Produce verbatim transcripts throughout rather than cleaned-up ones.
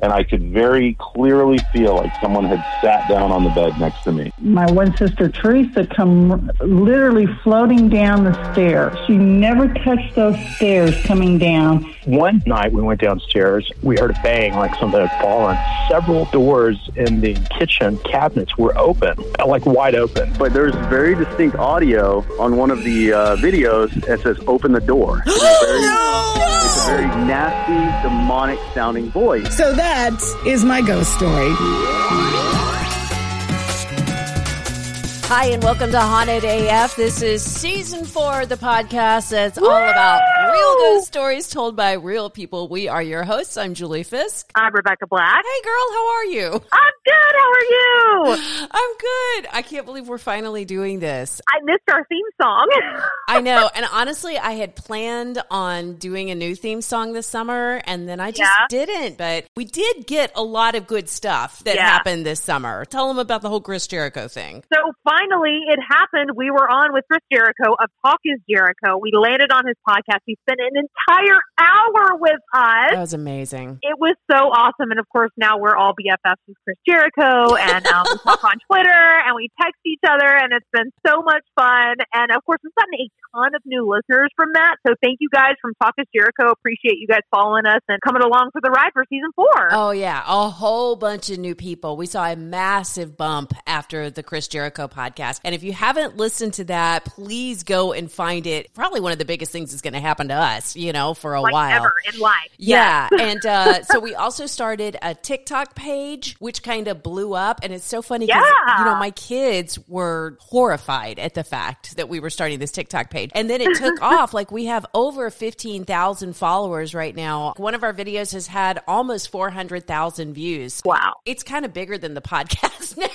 and I could very clearly feel like someone had sat down on the bed next to me. My one sister, Teresa, come literally floating down the stairs. She never touched those stairs coming down. One night we went downstairs, we heard a bang like something had fallen. Several doors in the kitchen cabinets were open, like wide open. But there's very distinct audio on one of the uh, videos that says, "Open the door." It's a very, no! It's a very nasty, demonic sounding voice. So that That is my ghost story. Hi, and welcome to Haunted A F. This is season four of the podcast that's all about real ghost stories told by real people. We are your hosts. I'm Julie Fisk. I'm Rebecca Black. Hey, girl, how are you? I'm good. How are you? I'm good. I can't believe we're finally doing this. I missed our theme song. I know. And honestly, I had planned on doing a new theme song this summer, and then I just yeah. didn't. But we did get a lot of good stuff that yeah. happened this summer. Tell them about the whole Chris Jericho thing. So finally, it happened. We were on with Chris Jericho of Talk is Jericho. We landed on his podcast. He spent an entire hour with us. That was amazing. It was so awesome. And of course, now we're all B F Fs with Chris Jericho, and um, we talk on Twitter, and we text each other, and it's been so much fun. And of course, we've gotten a ton of new listeners from that. So thank you guys from Talk is Jericho. Appreciate you guys following us and coming along for the ride for season four. Oh yeah. A whole bunch of new people. We saw a massive bump after the Chris Jericho podcast. And if you haven't listened to that, please go and find it. Probably one of the biggest things that's going to happen to us, you know, for a like while. Ever in life. Yeah. Yes. And uh, so we also started a TikTok page, which kind of blew up. And it's so funny because, yeah. you know, my kids were horrified at the fact that we were starting this TikTok page. And then it took off. Like, we have over fifteen thousand followers right now. One of our videos has had almost four hundred thousand views. Wow. It's kind of bigger than the podcast now.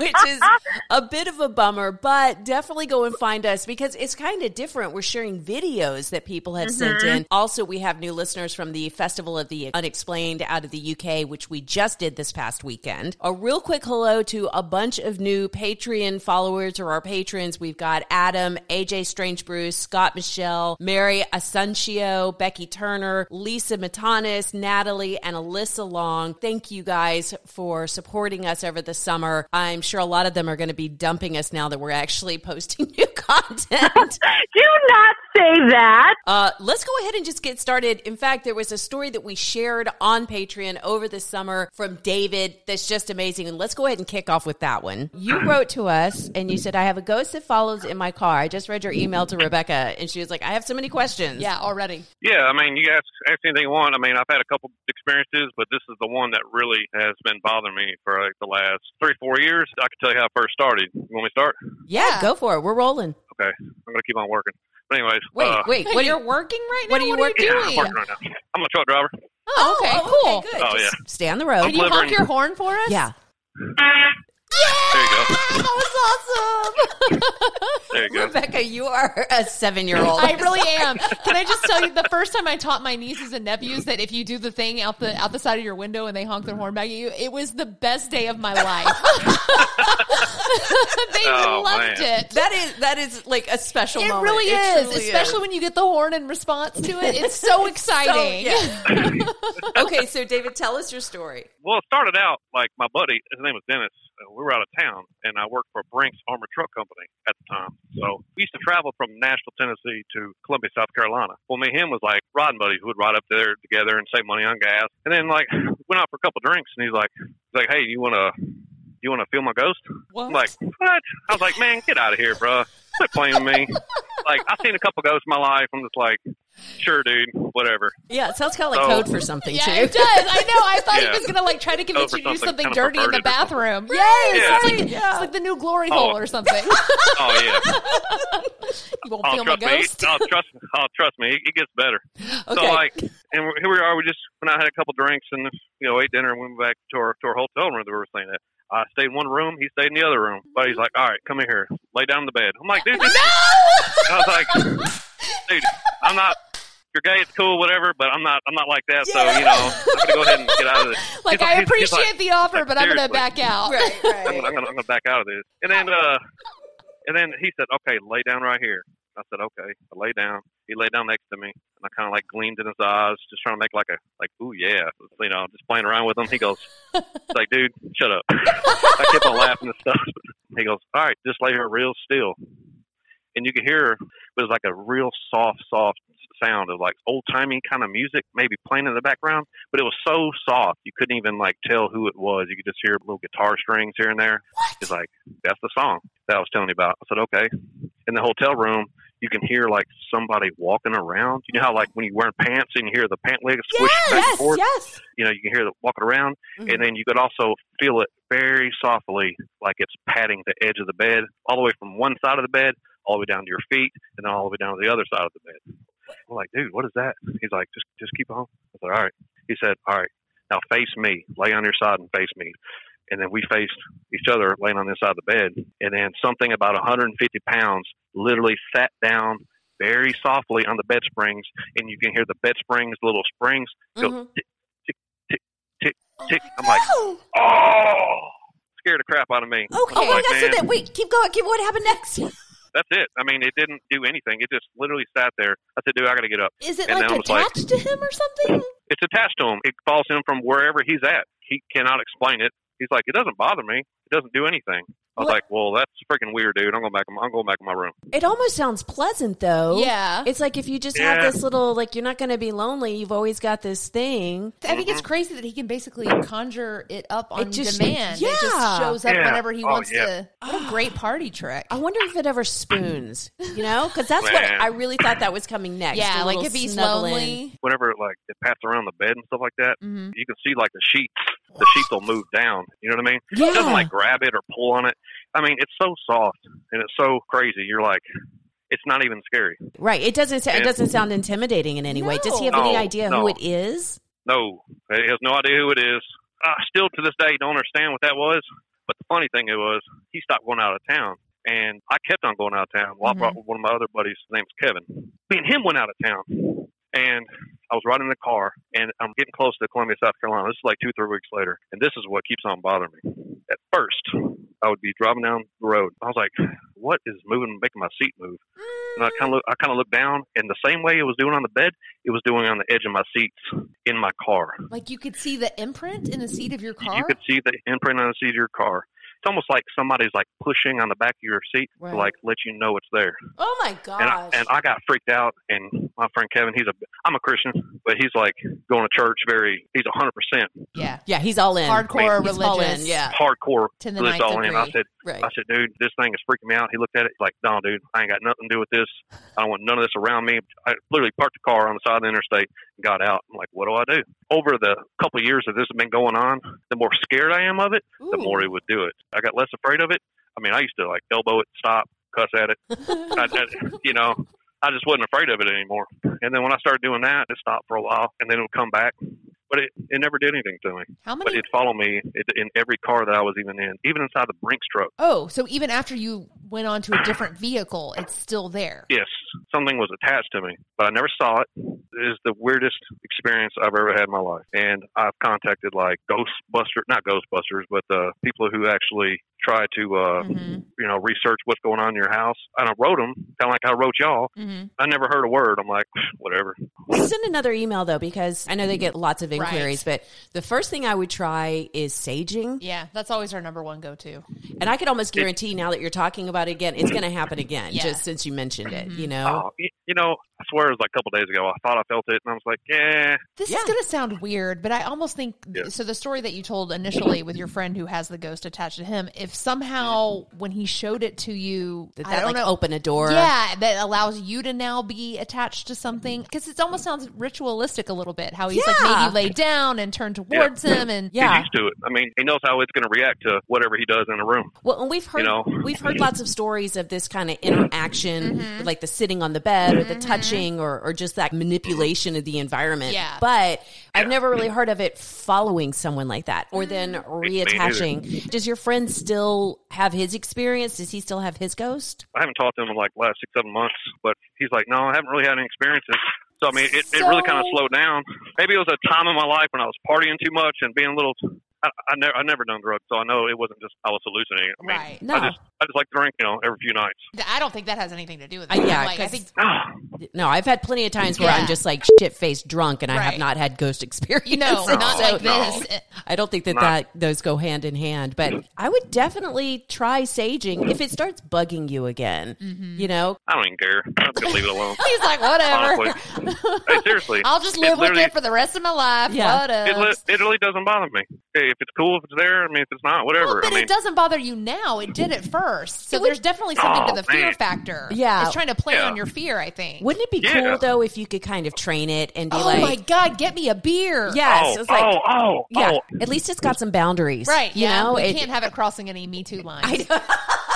Which is a bit of a bummer, but definitely go and find us because it's kind of different. We're sharing videos that people have mm-hmm. sent in. Also, we have new listeners from the Festival of the Unexplained out of the U K, which we just did this past weekend. A real quick hello to a bunch of new Patreon followers or our patrons. We've got Adam, A J Strange Bruce, Scott Michelle, Mary Asuncio, Becky Turner, Lisa Matanis, Natalie, and Alyssa Long. Thank you guys for supporting us over the summer. I'm sure a lot of them are going to be dumping us now that we're actually posting new content. Do not say that. Uh, let's go ahead and just get started. In fact, there was a story that we shared on Patreon over the summer from David that's just amazing. And let's go ahead and kick off with that one. You wrote to us and you said, "I have a ghost that follows in my car." I just read your email to Rebecca and she was like, "I have so many questions." Yeah, already. Yeah, I mean, you guys ask anything you want. I mean, I've had a couple experiences, but this is the one that really has been bothering me for like the last three, four years. I can tell you how it first started. You want me to start? Yeah, go for it. We're rolling. Okay. I'm going to keep on working. But anyways. Wait, uh, wait. What you're working right now? What are you, what are you doing? Yeah, I'm working right now. I'm a truck driver. Oh, okay. Oh, cool. Okay, good. Oh, yeah. Just stay on the road. I'm Can you honk your horn for us? Yeah. Yeah! There you go. That was awesome. There you go. Rebecca, you are a seven-year-old. I really am. Can I just tell you, the first time I taught my nieces and nephews that if you do the thing out the out the side of your window and they honk their horn back at you, it was the best day of my life. They oh, loved man. It. That is that is like a special it moment. Really it is, really is, especially when you get the horn in response to it. It's so exciting. So, yeah. Okay, so David, tell us your story. Well, it started out like my buddy, his name was Dennis. We were out of town, and I worked for Brinks Armored Truck Company at the time. So we used to travel from Nashville, Tennessee to Columbia, South Carolina. Well, me and him was like riding buddies. We would ride up there together and save money on gas. And then, like, went out for a couple drinks, and he's like, he's like, "Hey, you want to you want to feel my ghost?" What? I'm like, what? I was like, "Man, get out of here, bro. Quit playing with me." Like, I've seen a couple ghosts in my life. I'm just like, sure, dude, whatever. Yeah, it sounds kind of like so, code for something, yeah, too. It does. I know. I thought yeah. he was going to, like, try to convince you to do something kind of dirty in the bathroom. Yay! Yeah. It's, like, yeah. it's like the new glory oh. hole or something. Oh, yeah. You won't I'll feel my ghost? I'll trust, I'll trust me. It, it gets better. Okay. So, like, and here we are. We just went out, had a couple drinks, and, you know, ate dinner and went back to our, to our hotel room that we were staying at. I stayed in one room. He stayed in the other room. But he's like, "All right, come in here. Lay down in the bed." I'm like, "Dude, this no!" I was like, "Dude, I'm not. You're gay. It's cool, whatever. But I'm not. I'm not like that. Yeah. So, you know, I'm gonna go ahead and get out of this." Like, he's, I he's, appreciate he's like, the offer, like, but I'm gonna back out. Right, right. I'm, I'm gonna, I'm gonna back out of this. And then, uh, and then he said, "Okay, lay down right here." I said, okay. I lay down. He lay down next to me, and I kind of like gleamed in his eyes, just trying to make like a, like, ooh, yeah. You know, just playing around with him. He goes, it's like, dude, shut up. I kept on laughing and stuff. He goes, all right, just lay here real still. And you could hear, it was like a real soft, soft sound of like old-timey kind of music, maybe playing in the background, but it was so soft. You couldn't even like tell who it was. You could just hear little guitar strings here and there. It's like, that's the song that I was telling you about. I said, okay. In the hotel room, you can hear like somebody walking around. You know how like when you're wearing pants and you hear the pant leg squish yes, back and forth? Yes. You know, you can hear them walking around. Mm-hmm. And then you could also feel it very softly, like it's patting the edge of the bed, all the way from one side of the bed, all the way down to your feet, and then all the way down to the other side of the bed. I'm like, dude, what is that? He's like, just just keep on. I said, all right. He said, all right, now face me. Lay on your side and face me. And then we faced each other laying on this side of the bed. And then something about one hundred fifty pounds literally sat down very softly on the bed springs. And you can hear the bed springs, the little springs go mm-hmm. tick, tick, tick, tick, tick. I'm like, no! Oh, scared the crap out of me. Okay. Oh, my God. So wait, keep going. Keep, what happened next? That's it. I mean, it didn't do anything. It just literally sat there. I said, dude, I got to get up. Is it and like attached like, to him or something? It's attached to him. It follows him from wherever he's at. He cannot explain it. He's like, it doesn't bother me. It doesn't do anything. I was what? like, well, that's freaking weird, dude. I'm going back. I'm going back in my room. It almost sounds pleasant, though. Yeah. It's like if you just yeah. have this little, like, you're not going to be lonely. You've always got this thing. I think mm-hmm. it's crazy that he can basically conjure it up on it just, demand. Yeah. It just shows up yeah. whenever he oh, wants yeah. to. What a great party trick. I wonder if it ever spoons, you know? Because that's what I really thought that was coming next. Yeah, like if he's lonely. Whenever, like, it pats around the bed and stuff like that, mm-hmm. you can see, like, the sheets. The sheets will move down. You know what I mean? Yeah. It doesn't, like, grab it or pull on it. I mean, it's so soft and it's so crazy. You're like, it's not even scary. Right. It doesn't it doesn't sound intimidating in any no. way. Does he have no, any idea no. who it is? No. He has no idea who it is. I still to this day don't understand what that was. But the funny thing was, he stopped going out of town. And I kept on going out of town. Well, mm-hmm. I brought one of my other buddies. His name's Kevin. Me and him went out of town. And I was riding in the car, and I'm getting close to Columbia, South Carolina. This is like two, three weeks later. And this is what keeps on bothering me. At first, I would be driving down the road. I was like, what is moving, making my seat move? And I kind of look, I kind of looked down, and the same way it was doing on the bed, it was doing on the edge of my seats in my car. Like you could see the imprint in the seat of your car? You could see the imprint on the seat of your car. It's almost like somebody's like pushing on the back of your seat right. to like let you know it's there. Oh my gosh. And I, and I got freaked out, and my friend Kevin, he's a, I'm a Christian, but he's like going to church very, he's one hundred percent. Yeah. Yeah, he's all in. Hardcore I mean, religious. In, yeah. Hardcore. To the ninth all degree. In. I said, right. I said, dude, this thing is freaking me out. He looked at it like, no, dude, I ain't got nothing to do with this. I don't want none of this around me. I literally parked the car on the side of the interstate and got out. I'm like, what do I do? Over the couple of years that this has been going on, the more scared I am of it, Ooh. The more he would do it. I got less afraid of it. I mean, I used to like elbow it, stop, cuss at it. I, I, you know, I just wasn't afraid of it anymore. And then when I started doing that, it stopped for a while, and then it would come back. But it, it never did anything to me. How many? But it followed me it, in every car that I was even in, even inside the Brinks truck. Oh, so even after you went on to a different vehicle, it's still there. Yes. Something was attached to me, but I never saw it. It is the weirdest experience I've ever had in my life. And I've contacted like Ghostbusters, not Ghostbusters, but the uh, people who actually try to, uh, mm-hmm. you know, research what's going on in your house. And I wrote them, kind of like I wrote y'all. Mm-hmm. I never heard a word. I'm like, whatever. Send another email, though, because I know they get lots of inquiries. Right. But the first thing I would try is saging. Yeah, that's always our number one go-to. And I could almost guarantee it, now that you're talking about it again, it's going to happen again, yeah. just since you mentioned it, mm-hmm. you know? Oh, you know, I swear it was like a couple days ago. I thought I felt it, and I was like, eh. This yeah. is going to sound weird, but I almost think, yeah. so the story that you told initially with your friend who has the ghost attached to him, if somehow when he showed it to you, did that I don't like know, open a door? Yeah, that allows you to now be attached to something. Because it almost sounds ritualistic a little bit, how he's yeah. like made you lay down and turn towards yeah. him. And yeah. he's used to it. I mean, he knows how it's going to react to whatever he does in a room. Well, and we've heard, you know? we've heard lots of stories of this kind of interaction, mm-hmm. like the sitting on the bed or the mm-hmm. touching or, or just that manipulation of the environment. Yeah. But yeah. I've never really heard of it following someone like that or then reattaching. Does your friend still have his experience? Does he still have his ghost? I haven't talked to him in like last six, seven months, but he's like, no, I haven't really had any experiences. So, I mean, it, so... it really kind of slowed down. Maybe it was a time in my life when I was partying too much and being a little... I, I never, I never done drugs, so I know it wasn't just I was hallucinating. I mean, right. no. I just, I just like to drink, you know, every few nights. I don't think that has anything to do with it. Uh, yeah, like, I think no, I've had plenty of times where yeah. I'm just like shit-faced drunk, and right. I have not had ghost experiences. No, no not so, like this. No. I don't think that, that those go hand in hand, but I would definitely try saging if it starts bugging you again, mm-hmm. you know? I don't even care. I'm just leave it alone. He's like, whatever. Hey, seriously. I'll just live it with it for the rest of my life. Yeah. What it, li- it really doesn't bother me. Hey, if it's cool, if it's there, I mean, if it's not, whatever. Well, but I mean, it doesn't bother you now. It did at first. So would, there's definitely something oh, to the fear man. factor. Yeah. It's trying to play yeah. on your fear, I think. Wouldn't it be yeah. cool, though, if you could kind of train it and be oh, like, oh, my God, get me a beer. Yes. Oh, so it's like, oh, oh, yeah. oh. At least it's got some boundaries. Right. You yeah. know? You can't have it crossing any Me Too lines. I know.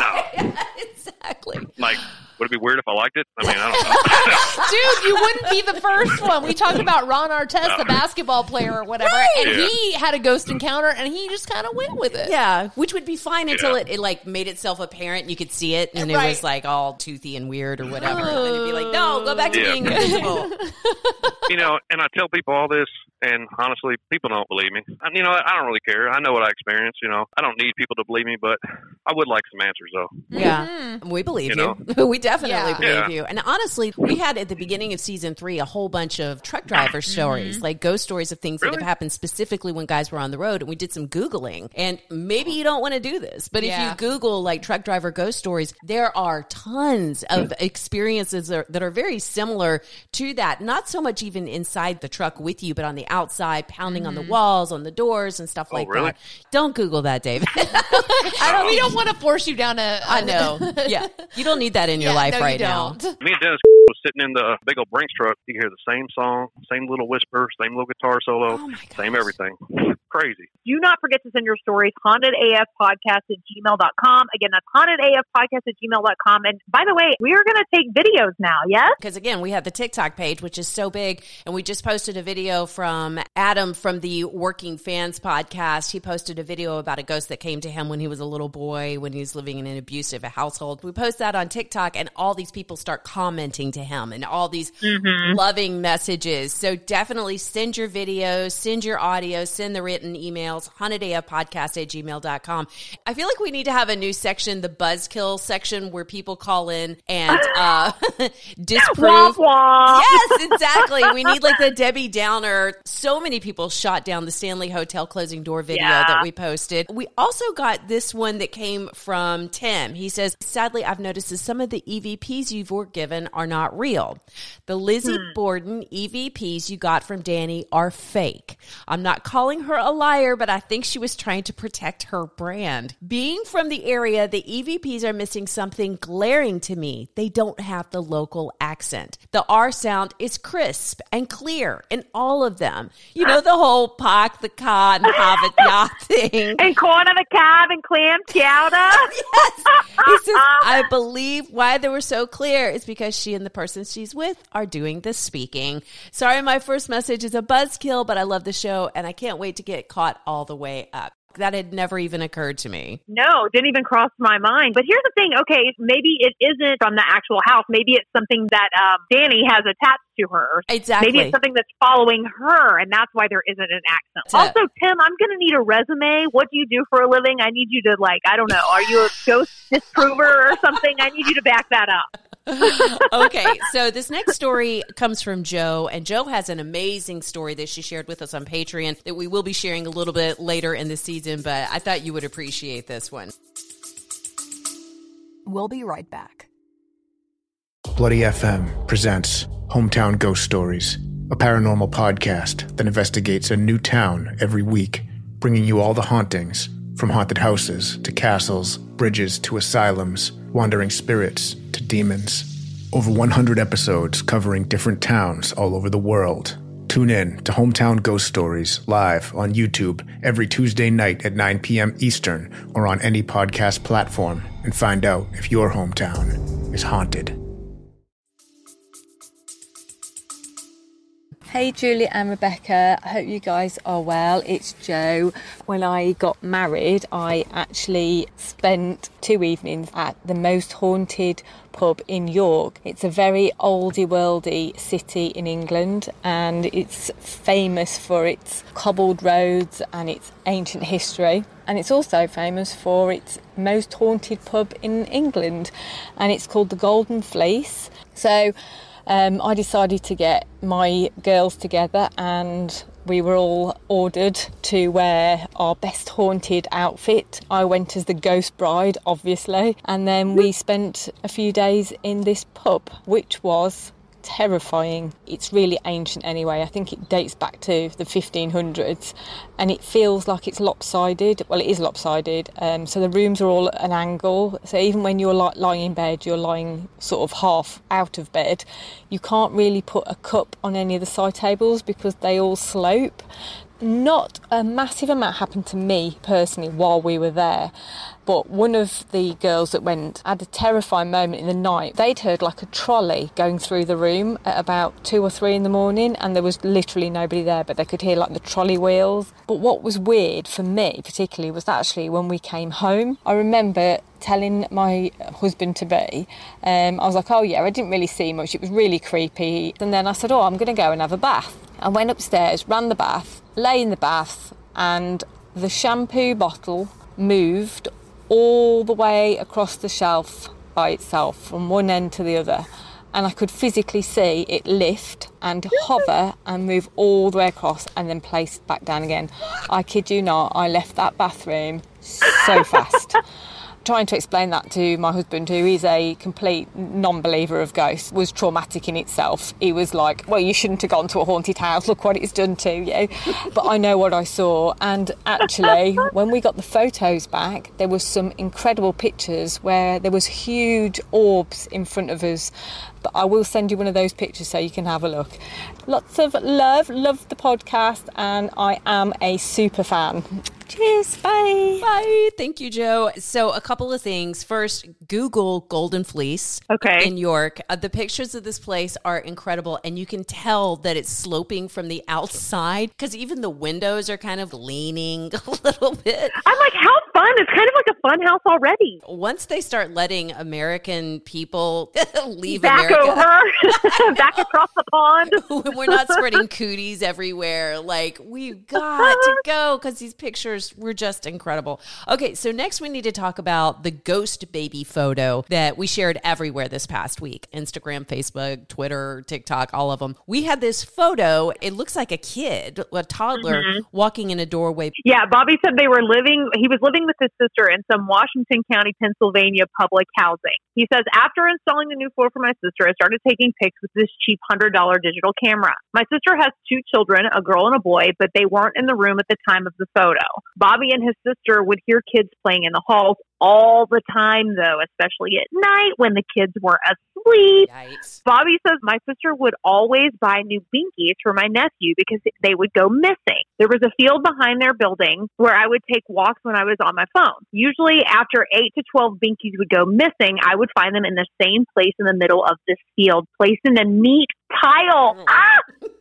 No. Yeah, exactly. Like, would it be weird if I liked it? I mean, I don't know. Dude, you wouldn't be the first one. We talked about Ron Artest, no. the basketball player or whatever, right. and yeah. he had a ghost encounter, and he just kind of went with it. Yeah, which would be fine until yeah. it, it, like, made itself apparent, and you could see it, and right. it was, like, all toothy and weird or whatever. Oh. And then you'd be like, no, go back to yeah. being invisible. You know, and I tell people all this, and honestly, people don't believe me. I, you know, I don't really care. I know what I experience, you know. I don't need people to believe me, but I would like some answers, though. Yeah, mm-hmm. we believe you. you. Know? We definitely yeah. believe yeah. you. And honestly, we had at the beginning of season three a whole bunch of truck driver stories, mm-hmm. like ghost stories of things really? that have happened specifically when guys were on the road. And we did some Googling. And maybe you don't want to do this, but yeah. if you Google, like, truck driver ghost stories, there are tons of experiences that are, that are very similar to that. Not so much even inside the truck with you, but on the outside, pounding mm-hmm. on the walls, on the doors, and stuff oh, like really? that. Don't Google that, David. I don't, we don't want to force you down a... I know. Yeah. You don't need that in your yeah, life no, right now. Me and Dennis was sitting in the big old Brinks truck. You hear the same song, same little whisper, same little guitar solo, oh same everything. Crazy. Do not forget to send your stories, haunted a f podcast at gmail dot com. Again, that's haunted a f podcast at gmail dot com. And by the way, we are going to take videos now, yes? Because again, we have the TikTok page, which is so big. And we just posted a video from Um, Adam from the Working Fans podcast. He posted a video about a ghost that came to him when he was a little boy, when he was living in an abusive household. We post that on TikTok, and all these people start commenting to him and all these mm-hmm. loving messages. So definitely send your videos, send your audio, send the written emails, haunted a f podcast at gmail dot com. I feel like we need to have a new section, the buzzkill section, where people call in and uh, disprove. Womp womp. Yes, exactly. We need like the Debbie Downer. So many people shot down the Stanley Hotel closing door video yeah. that we posted. We also got this one that came from Tim. He says, sadly, I've noticed that some of the E V Ps you were given are not real. The Lizzie hmm. Borden E V Ps you got from Danny are fake. I'm not calling her a liar, but I think she was trying to protect her brand. Being from the area, the E V Ps are missing something glaring to me. They don't have the local accent. The R sound is crisp and clear in all of them. Them. You know, the whole Pak, the Ka, and Havat Ya thing. And corn on the cob and clam chowder. Yes. He says, I believe why they were so clear is because she and the person she's with are doing the speaking. Sorry, my first message is a buzzkill, but I love the show, and I can't wait to get caught all the way up. That had never even occurred to me. No, didn't even cross my mind. But here's the thing. Okay, maybe it isn't from the actual house. Maybe it's something that um, Danny has attached to her. Exactly. Maybe it's something that's following her, and that's why there isn't an accent. That's also, it. Tim, I'm going to need a resume. What do you do for a living? I need you to, like, I don't know, are you a ghost disprover or something? I need you to back that up. Okay, so this next story comes from Joe, and Joe has an amazing story that she shared with us on Patreon that we will be sharing a little bit later in the season, but I thought you would appreciate this one. We'll be right back. Bloody F M presents Hometown Ghost Stories, a paranormal podcast that investigates a new town every week, bringing you all the hauntings, from haunted houses to castles, bridges to asylums, wandering spirits to demons. Over one hundred episodes covering different towns all over the world. Tune in to Hometown Ghost Stories live on YouTube every Tuesday night at nine p.m. Eastern or on any podcast platform, and find out if your hometown is haunted. Hey Julie and Rebecca, I hope you guys are well. It's Jo. When I got married, I actually spent two evenings at the most haunted pub in York. It's a very oldie-worldy city in England, and it's famous for its cobbled roads and its ancient history. And it's also famous for its most haunted pub in England, and it's called the Golden Fleece. So Um, I decided to get my girls together and we were all ordered to wear our best haunted outfit. I went as the ghost bride, obviously, and then we spent a few days in this pub, which was terrifying. It's really ancient anyway. I think it dates back to the fifteen hundreds, and it feels like it's lopsided. Well, it is lopsided, um, so the rooms are all at an angle, so even when you're like lying in bed, you're lying sort of half out of bed. You can't really put a cup on any of the side tables because they all slope. Not a massive amount happened to me personally while we were there, but one of the girls that went had a terrifying moment in the night. They'd heard like a trolley going through the room at about two or three in the morning, and there was literally nobody there, but they could hear like the trolley wheels. But what was weird for me particularly was actually when we came home. I remember telling my husband-to-be, um, I was like, oh yeah, I didn't really see much, it was really creepy. And then I said, oh, I'm going to go and have a bath. I went upstairs, ran the bath, lay in the bath, and the shampoo bottle moved all the way across the shelf by itself from one end to the other, and I could physically see it lift and hover and move all the way across and then place back down again. I kid you not, I left that bathroom so fast. Trying to explain that to my husband, who is a complete non-believer of ghosts, was traumatic in itself. He was like, well, you shouldn't have gone to a haunted house, look what it's done to you. But I know what I saw, and actually when we got the photos back, there was some incredible pictures where there was huge orbs in front of us. But I will send you one of those pictures so you can have a look. Lots of love, love the podcast, and I am a super fan. Cheers, bye. Bye. Thank you, Jo. So a couple of things. First, Google Golden Fleece okay. in York. Uh, the pictures of this place are incredible, and you can tell that it's sloping from the outside because even the windows are kind of leaning a little bit. I'm like, how fun. It's kind of like a fun house already. Once they start letting American people leave back America. Back over. Back across the pond. We're not spreading cooties everywhere. Like, we've got to go because these pictures were just incredible. Okay, so next we need to talk about the ghost baby photo that we shared everywhere this past week. Instagram, Facebook, Twitter, TikTok, all of them. We had this photo. It looks like a kid, a toddler, mm-hmm. walking in a doorway. Yeah, Bobby said they were living, he was living with his sister in some Washington County, Pennsylvania public housing. He says, after installing the new floor for my sister, I started taking pics with this cheap one hundred dollars digital camera. My sister has two children, a girl and a boy, but they weren't in the room at the time of the photo. Bobby and his sister would hear kids playing in the halls all the time, though, especially at night when the kids were asleep. Yikes. Bobby says, my sister would always buy new binkies for my nephew because they would go missing. There was a field behind their building where I would take walks when I was on my phone. Usually after eight to twelve binkies would go missing, I would find them in the same place in the middle of this field, placed in a neat pile. Mm. Ah!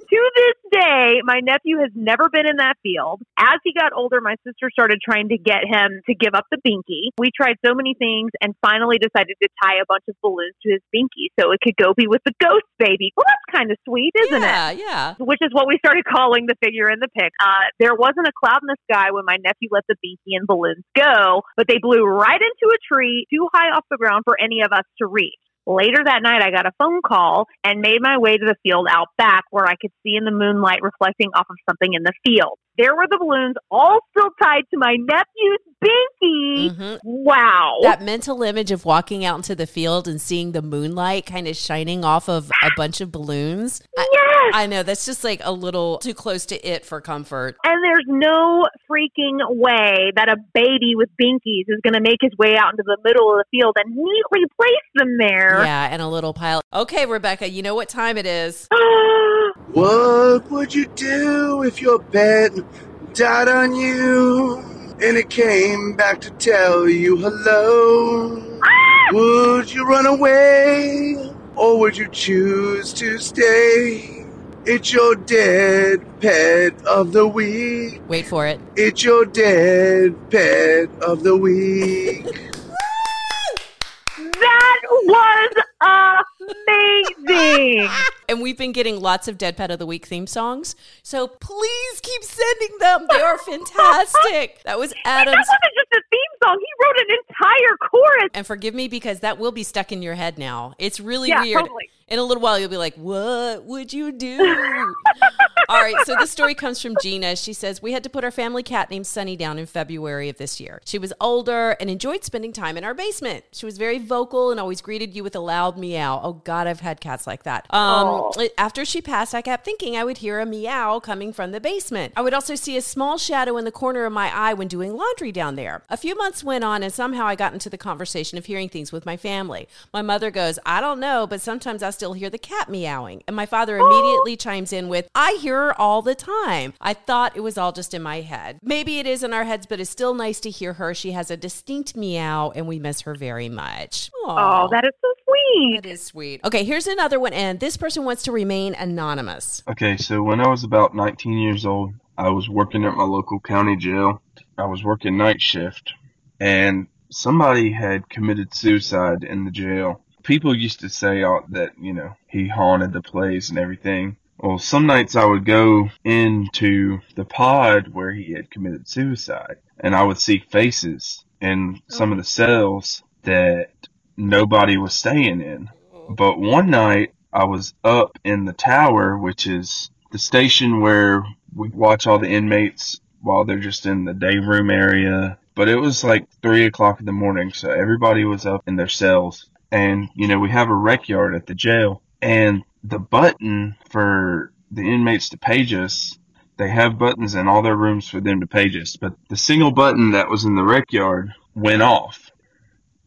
To this day, my nephew has never been in that field. As he got older, my sister started trying to get him to give up the binky. We tried so many things and finally decided to tie a bunch of balloons to his binky so it could go be with the ghost baby. Well, that's kind of sweet, isn't yeah, it? Yeah, yeah. Which is what we started calling the figure in the pic. Uh, there wasn't a cloud in the sky when my nephew let the binky and balloons go, but they blew right into a tree too high off the ground for any of us to reach. Later that night, I got a phone call and made my way to the field out back where I could see in the moonlight reflecting off of something in the field. There were the balloons all still tied to my nephew's binky. Mm-hmm. Wow. That mental image of walking out into the field and seeing the moonlight kind of shining off of a bunch of balloons. Yes. I, I know. That's just like a little too close to it for comfort. And there's no freaking way that a baby with binkies is going to make his way out into the middle of the field and neatly place them there. Yeah, and a little pile. Okay, Rebecca, you know what time it is. What would you do if your bed died on you and it came back to tell you hello? Ah! Would you run away or would you choose to stay? It's your dead pet of the week. Wait for it. It's your dead pet of the week. That was amazing. And we've been getting lots of Dead Pet of the Week theme songs. So please keep sending them. They are fantastic. That was Adam's. That wasn't just a theme song. He wrote an entire chorus. And forgive me, because that will be stuck in your head now. It's really yeah, weird. Totally. In a little while, you'll be like, what would you do? All right, so this story comes from Gina. She says, we had to put our family cat named Sunny down in February of this year. She was older and enjoyed spending time in our basement. She was very vocal and always greeted you with a loud meow. Oh, God, I've had cats like that. Um, after she passed, I kept thinking I would hear a meow coming from the basement. I would also see a small shadow in the corner of my eye when doing laundry down there. A few months went on, and somehow I got into the conversation of hearing things with my family. My mother goes, I don't know, but sometimes I still hear the cat meowing. And my father immediately oh. chimes in with, I hear her all the time. I thought it was all just in my head. Maybe it is in our heads, but it's still nice to hear her. She has a distinct meow, and we miss her very much. Aww. Oh, that is so sweet. That is sweet. Okay, here's another one, and this person wants to remain anonymous. Okay, so when I was about nineteen years old, I was working at my local county jail. I was working night shift, and somebody had committed suicide in the jail. People used to say uh, that, you know, he haunted the place and everything. Well, some nights I would go into the pod where he had committed suicide, and I would see faces in some of the cells that nobody was staying in. But one night I was up in the tower, which is the station where we watch all the inmates while they're just in the day room area. But it was like three o'clock in the morning, so everybody was up in their cells. And, you know, we have a rec yard at the jail, and the button for the inmates to page us, they have buttons in all their rooms for them to page us. But the single button that was in the rec yard went off.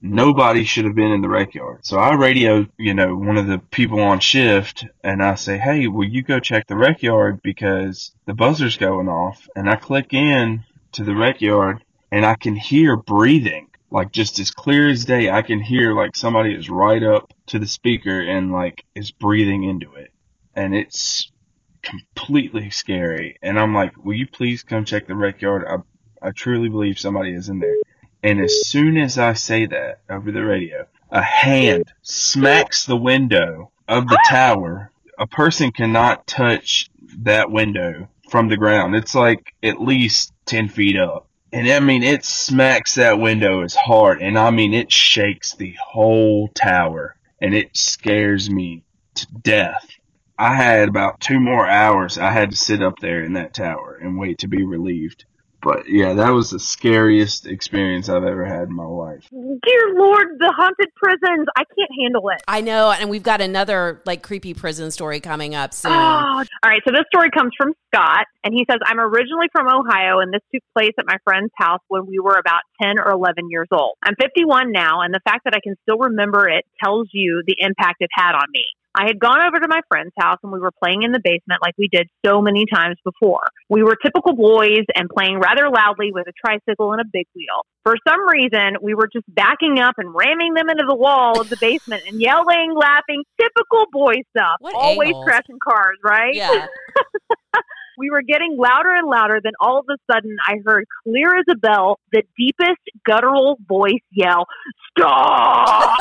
Nobody should have been in the rec yard. So I radioed, you know, one of the people on shift, and I say, hey, will you go check the rec yard because the buzzer's going off? And I click in to the rec yard, and I can hear breathing. Like, just as clear as day, I can hear, like, somebody is right up to the speaker and, like, is breathing into it. And it's completely scary. And I'm like, will you please come check the rec yard? I, I truly believe somebody is in there. And as soon as I say that over the radio, a hand smacks the window of the tower. A person cannot touch that window from the ground. It's, like, at least ten feet up. And, I mean, it smacks that window as hard. And, I mean, it shakes the whole tower. And it scares me to death. I had about two more hours I had to sit up there in that tower and wait to be relieved. But, yeah, that was the scariest experience I've ever had in my life. Dear Lord, the haunted prisons. I can't handle it. I know, and we've got another, like, creepy prison story coming up soon. Oh. All right, so this story comes from Scott, and he says, I'm originally from Ohio, and this took place at my friend's house when we were about ten or eleven years old. I'm fifty-one now, and the fact that I can still remember it tells you the impact it had on me. I had gone over to my friend's house, and we were playing in the basement like we did so many times before. We were typical boys and playing rather loudly with a tricycle and a big wheel. For some reason, we were just backing up and ramming them into the wall of the basement and yelling, laughing, typical boy stuff. What Always angles. Crashing cars, right? Yeah. We were getting louder and louder, then all of a sudden, I heard clear as a bell, the deepest guttural voice yell, stop!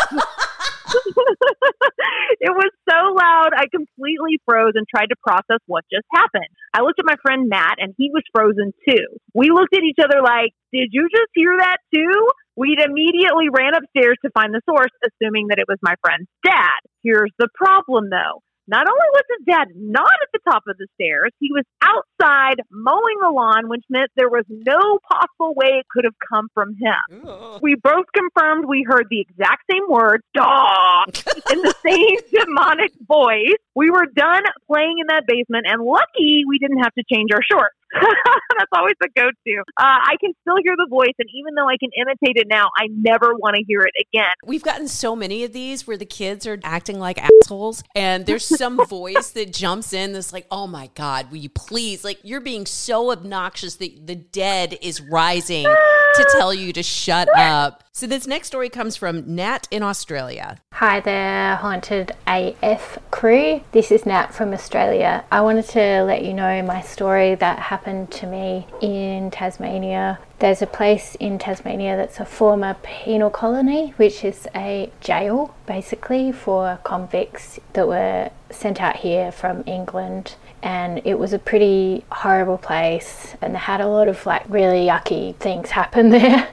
It was so loud, I completely froze and tried to process what just happened. I looked at my friend Matt, and he was frozen too. We looked at each other like, did you just hear that too? We immediately ran upstairs to find the source, assuming that it was my friend's dad. Here's the problem, though. Not only was his dad not at the top of the stairs, he was outside mowing the lawn, which meant there was no possible way it could have come from him. Ooh. We both confirmed we heard the exact same word, dog, in the same demonic voice. We were done playing in that basement, and lucky we didn't have to change our shorts. That's always the go-to. Uh, I can still hear the voice, and even though I can imitate it now, I never want to hear it again. We've gotten so many of these where the kids are acting like assholes, and there's some voice that jumps in that's like, oh my God, will you please? Like, you're being so obnoxious that the dead is rising to tell you to shut up. So this next story comes from Nat in Australia. Hi there, Haunted A F crew. This is Nat from Australia. I wanted to let you know my story that happened to me in Tasmania. There's a place in Tasmania that's a former penal colony, which is a jail, basically, for convicts that were sent out here from England. And it was a pretty horrible place, and they had a lot of like really yucky things happen there.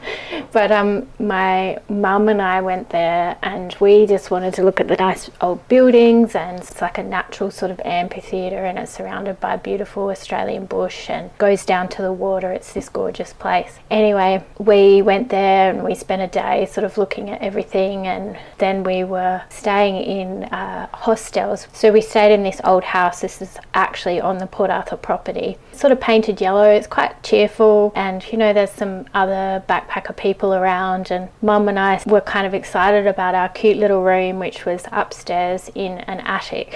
But um, my mum and I went there, and we just wanted to look at the nice old buildings, and it's like a natural sort of amphitheatre, and it's surrounded by beautiful Australian bush and goes down to the water. It's this gorgeous place. Anyway, we went there and we spent a day sort of looking at everything, and then we were staying in uh, hostels. So we stayed in this old house. This is actually Actually on the Port Arthur property. It's sort of painted yellow. It's quite cheerful, and you know, there's some other backpacker people around, and Mum and I were kind of excited about our cute little room, which was upstairs in an attic.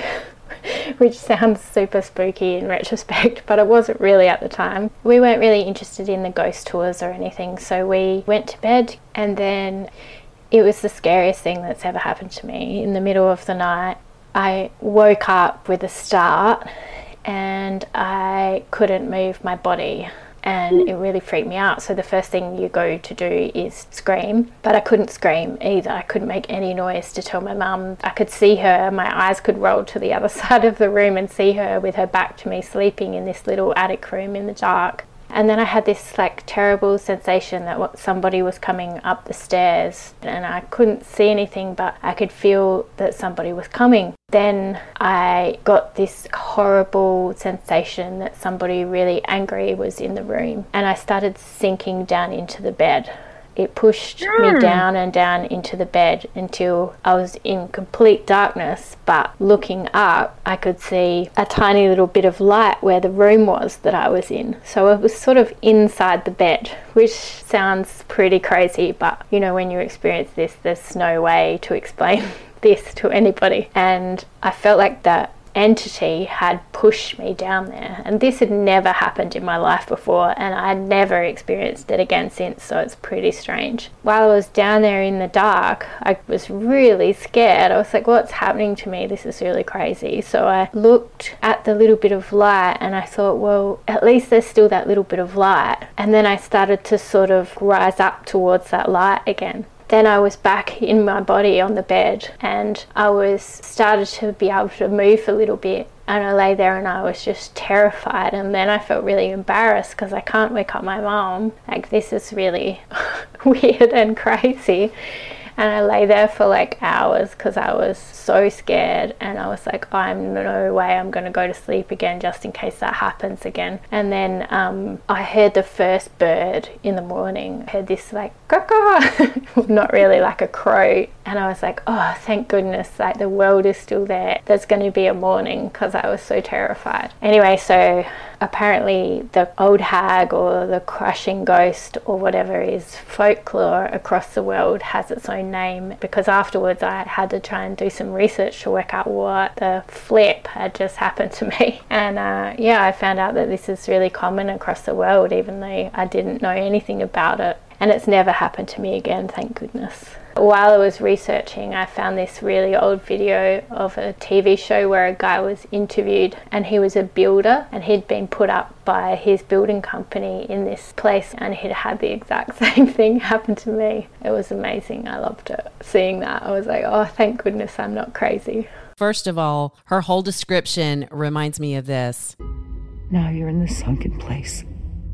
Which sounds super spooky in retrospect, but it wasn't really at the time. We weren't really interested in the ghost tours or anything, so we went to bed, and then it was the scariest thing that's ever happened to me. In the middle of the night, I woke up with a start, and I couldn't move my body, and it really freaked me out. So the first thing you go to do is scream, but I couldn't scream either. I couldn't make any noise to tell my mum. I could see her, my eyes could roll to the other side of the room and see her with her back to me sleeping in this little attic room in the dark. And then I had this like terrible sensation that somebody was coming up the stairs, and I couldn't see anything, but I could feel that somebody was coming. Then I got this horrible sensation that somebody really angry was in the room, and I started sinking down into the bed. It pushed mm. me down and down into the bed until I was in complete darkness, but looking up, I could see a tiny little bit of light where the room was that I was in. So I was sort of inside the bed, which sounds pretty crazy, but you know, when you experience this, there's no way to explain this to anybody. And I felt like that entity had pushed me down there, and this had never happened in my life before, and I had never experienced it again since, so it's pretty strange. While I was down there in the dark, I was really scared. I was like, what's happening to me? This is really crazy. So I looked at the little bit of light, and I thought, well, at least there's still that little bit of light. And then I started to sort of rise up towards that light again. Then I was back in my body on the bed, and I was started to be able to move a little bit, and I lay there and I was just terrified. And then I felt really embarrassed because I can't wake up my mom. Like, this is really weird and crazy. And I lay there for like hours because I was so scared, and I was like, I'm no way I'm going to go to sleep again just in case that happens again. And then um, I heard the first bird in the morning. I heard this like, caw-caw, not really like a crow. And I was like, oh, thank goodness, like the world is still there. There's going to be a morning, because I was so terrified. Anyway, so apparently the old hag or the crushing ghost or whatever is folklore across the world, has its own name, because afterwards I had to try and do some research to work out what the flip had just happened to me. And uh, yeah, I found out that this is really common across the world, even though I didn't know anything about it. And it's never happened to me again, thank goodness. While I was researching, I found this really old video of a T V show where a guy was interviewed, and he was a builder, and he'd been put up by his building company in this place, and he'd had the exact same thing happen to me. It was amazing. I loved it. Seeing that, I was like, oh, thank goodness I'm not crazy. First of all, her whole description reminds me of this. Now you're in the sunken place.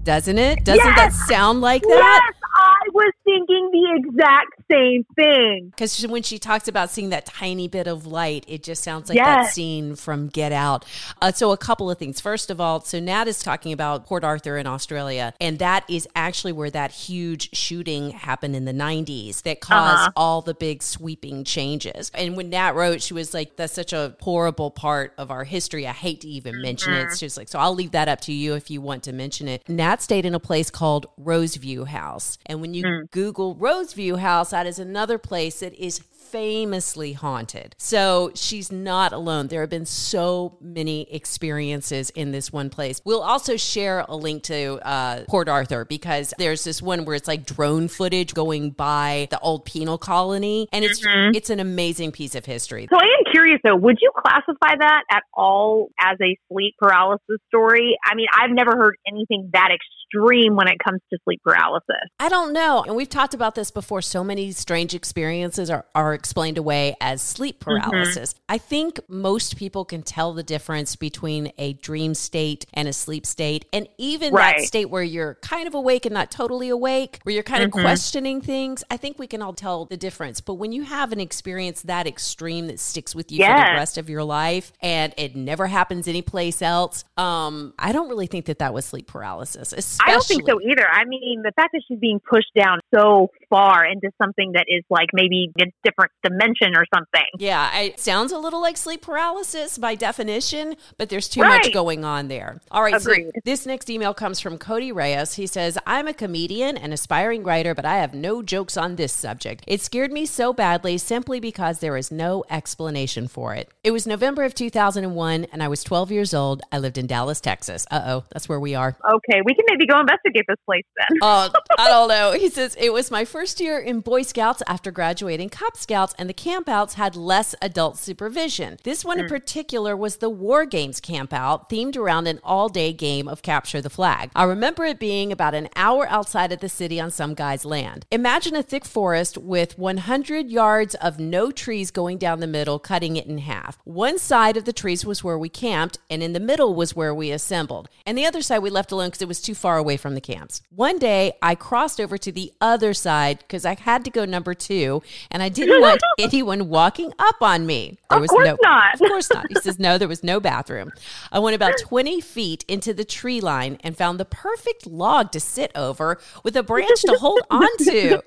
Doesn't it? Doesn't yes! that sound like that? Yes, I was thinking the exact same thing. Because when she talks about seeing that tiny bit of light, it just sounds like yes. that scene from Get Out. Uh, so a couple of things. First of all, so Nat is talking about Port Arthur in Australia, and that is actually where that huge shooting happened in the nineties that caused uh-huh. all the big sweeping changes. And when Nat wrote, she was like, that's such a horrible part of our history. I hate to even mention mm-hmm. it. She was like, so I'll leave that up to you if you want to mention it. Nat stayed in a place called Roseview House. And when you mm. Google Roseview House, that is another place that is famously haunted. So she's not alone. There have been so many experiences in this one place. We'll also share a link to uh, Port Arthur, because there's this one where it's like drone footage going by the old penal colony. And it's mm-hmm. it's an amazing piece of history. So I am curious, though, would you classify that at all as a sleep paralysis story? I mean, I've never heard anything that extreme when it comes to sleep paralysis. I don't know. And we've talked about this before. So many strange experiences are, are explained away as sleep paralysis. Mm-hmm. I think most people can tell the difference between a dream state and a sleep state. And even right. that state where you're kind of awake and not totally awake, where you're kind mm-hmm. of questioning things, I think we can all tell the difference. But when you have an experience that extreme that sticks with you yes. for the rest of your life and it never happens anyplace else, um, I don't really think that that was sleep paralysis. Especially. I don't think so either. I mean, the fact that she's being pushed down so far into something that is like maybe a different dimension or something. Yeah, it sounds a little like sleep paralysis by definition, but there's too right. much going on there. All right, agreed. So this next email comes from Cody Reyes. He says, I'm a comedian and aspiring writer, but I have no jokes on this subject. It scared me so badly simply because there is no explanation for it. It was November of two thousand one and I was twelve years old. I lived in Dallas, Texas. Uh-oh, that's where we are. Okay, we can maybe go investigate this place then. Oh, uh, I don't know. He says, it was my first year in Boy Scouts after graduating Cub Scouts, and the campouts had less adult supervision. This one mm. in particular was the War Games campout, themed around an all-day game of Capture the Flag. I remember it being about an hour outside of the city on some guy's land. Imagine a thick forest with one hundred yards of no trees going down the middle, cutting it in half. One side of the trees was where we camped, and in the middle was where we assembled. And the other side we left alone because it was too far away from the camps. One day, I crossed over to the other side because I had to go number two, and I didn't want anyone walking up on me. There of was course no, not. Of course not. He says, no, there was no bathroom. I went about twenty feet into the tree line and found the perfect log to sit over with a branch to hold onto.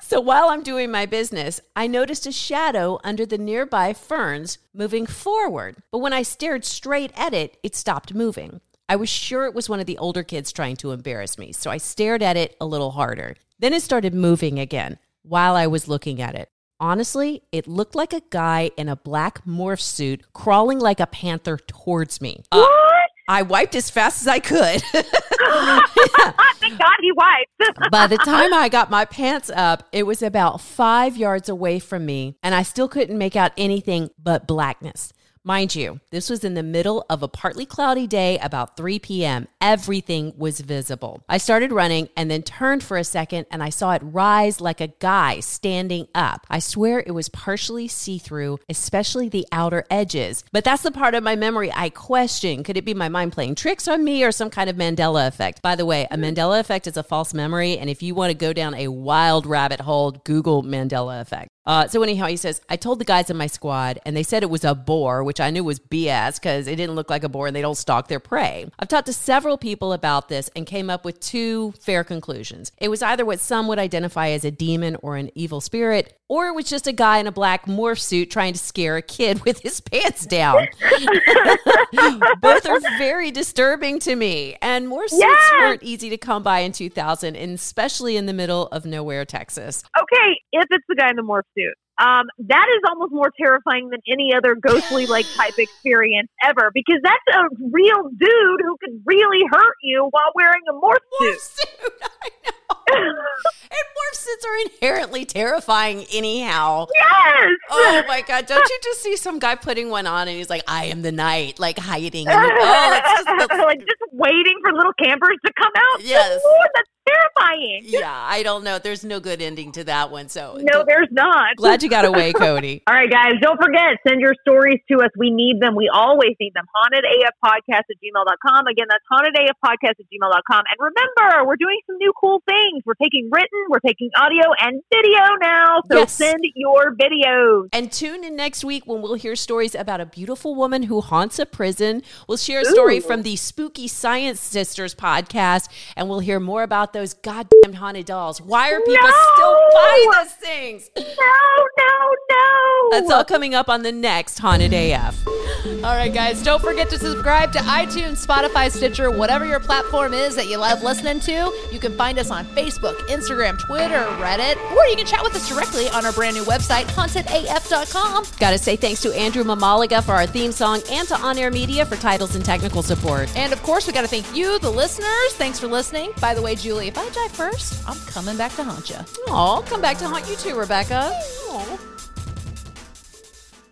So while I'm doing my business, I noticed a shadow under the nearby ferns moving forward. But when I stared straight at it, it stopped moving. I was sure it was one of the older kids trying to embarrass me, so I stared at it a little harder. Then it started moving again while I was looking at it. Honestly, it looked like a guy in a black morph suit crawling like a panther towards me. Uh, I wiped as fast as I could. Yeah. Thank God he wiped. By the time I got my pants up, it was about five yards away from me, and I still couldn't make out anything but blackness. Mind you, this was in the middle of a partly cloudy day, about three p.m. Everything was visible. I started running and then turned for a second, and I saw it rise like a guy standing up. I swear it was partially see-through, especially the outer edges. But that's the part of my memory I question. Could it be my mind playing tricks on me or some kind of Mandela effect? By the way, a Mandela effect is a false memory, and if you want to go down a wild rabbit hole, Google Mandela effect. Uh, so anyhow, he says, I told the guys in my squad, and they said it was a boar, which I knew was B S because it didn't look like a boar and they don't stalk their prey. I've talked to several people about this and came up with two fair conclusions. It was either what some would identify as a demon or an evil spirit, or it was just a guy in a black morph suit trying to scare a kid with his pants down. Both are very disturbing to me. And morph suits yes! weren't easy to come by in two thousand, and especially in the middle of nowhere, Texas. Okay, if it's the guy in the morph suit. Um, that is almost more terrifying than any other ghostly-like type experience ever, because that's a real dude who could really hurt you while wearing a morph suit. Morph suit, I know. And morph suits are inherently terrifying anyhow. Yes! Oh my God, don't you just see some guy putting one on and he's like, I am the night, like hiding. And, oh, it's just, that's... like just waiting for little campers to come out. Yes. Oh, that's terrifying. Yeah, I don't know. There's no good ending to that one. So no, there's not. Glad you got away, Cody. All right, guys, don't forget, send your stories to us. We need them. We always need them. haunted a f podcast at gmail dot com. Again, that's haunted a f podcast at gmail dot com. And remember, we're doing some new cool things. We're taking written, we're taking audio and video now. So yes. Send your videos. And tune in next week when we'll hear stories about a beautiful woman who haunts a prison. We'll share a story Ooh. From the Spooky Science Sisters podcast, and we'll hear more about those goddamn haunted dolls. Why are people no! still buying those things? No, no, no. That's all coming up on the next Haunted A F. All right, guys, don't forget to subscribe to iTunes, Spotify, Stitcher, whatever your platform is that you love listening to. You can find us on Facebook, Instagram, Twitter, Reddit, or you can chat with us directly on our brand new website, haunted A F dot com. Got to say thanks to Andrew Mamaliga for our theme song and to On Air Media for titles and technical support. And, of course, we got to thank you, the listeners. Thanks for listening. By the way, Julie, if I die first, I'm coming back to haunt you. Aw, come back to haunt you too, Rebecca. Aww.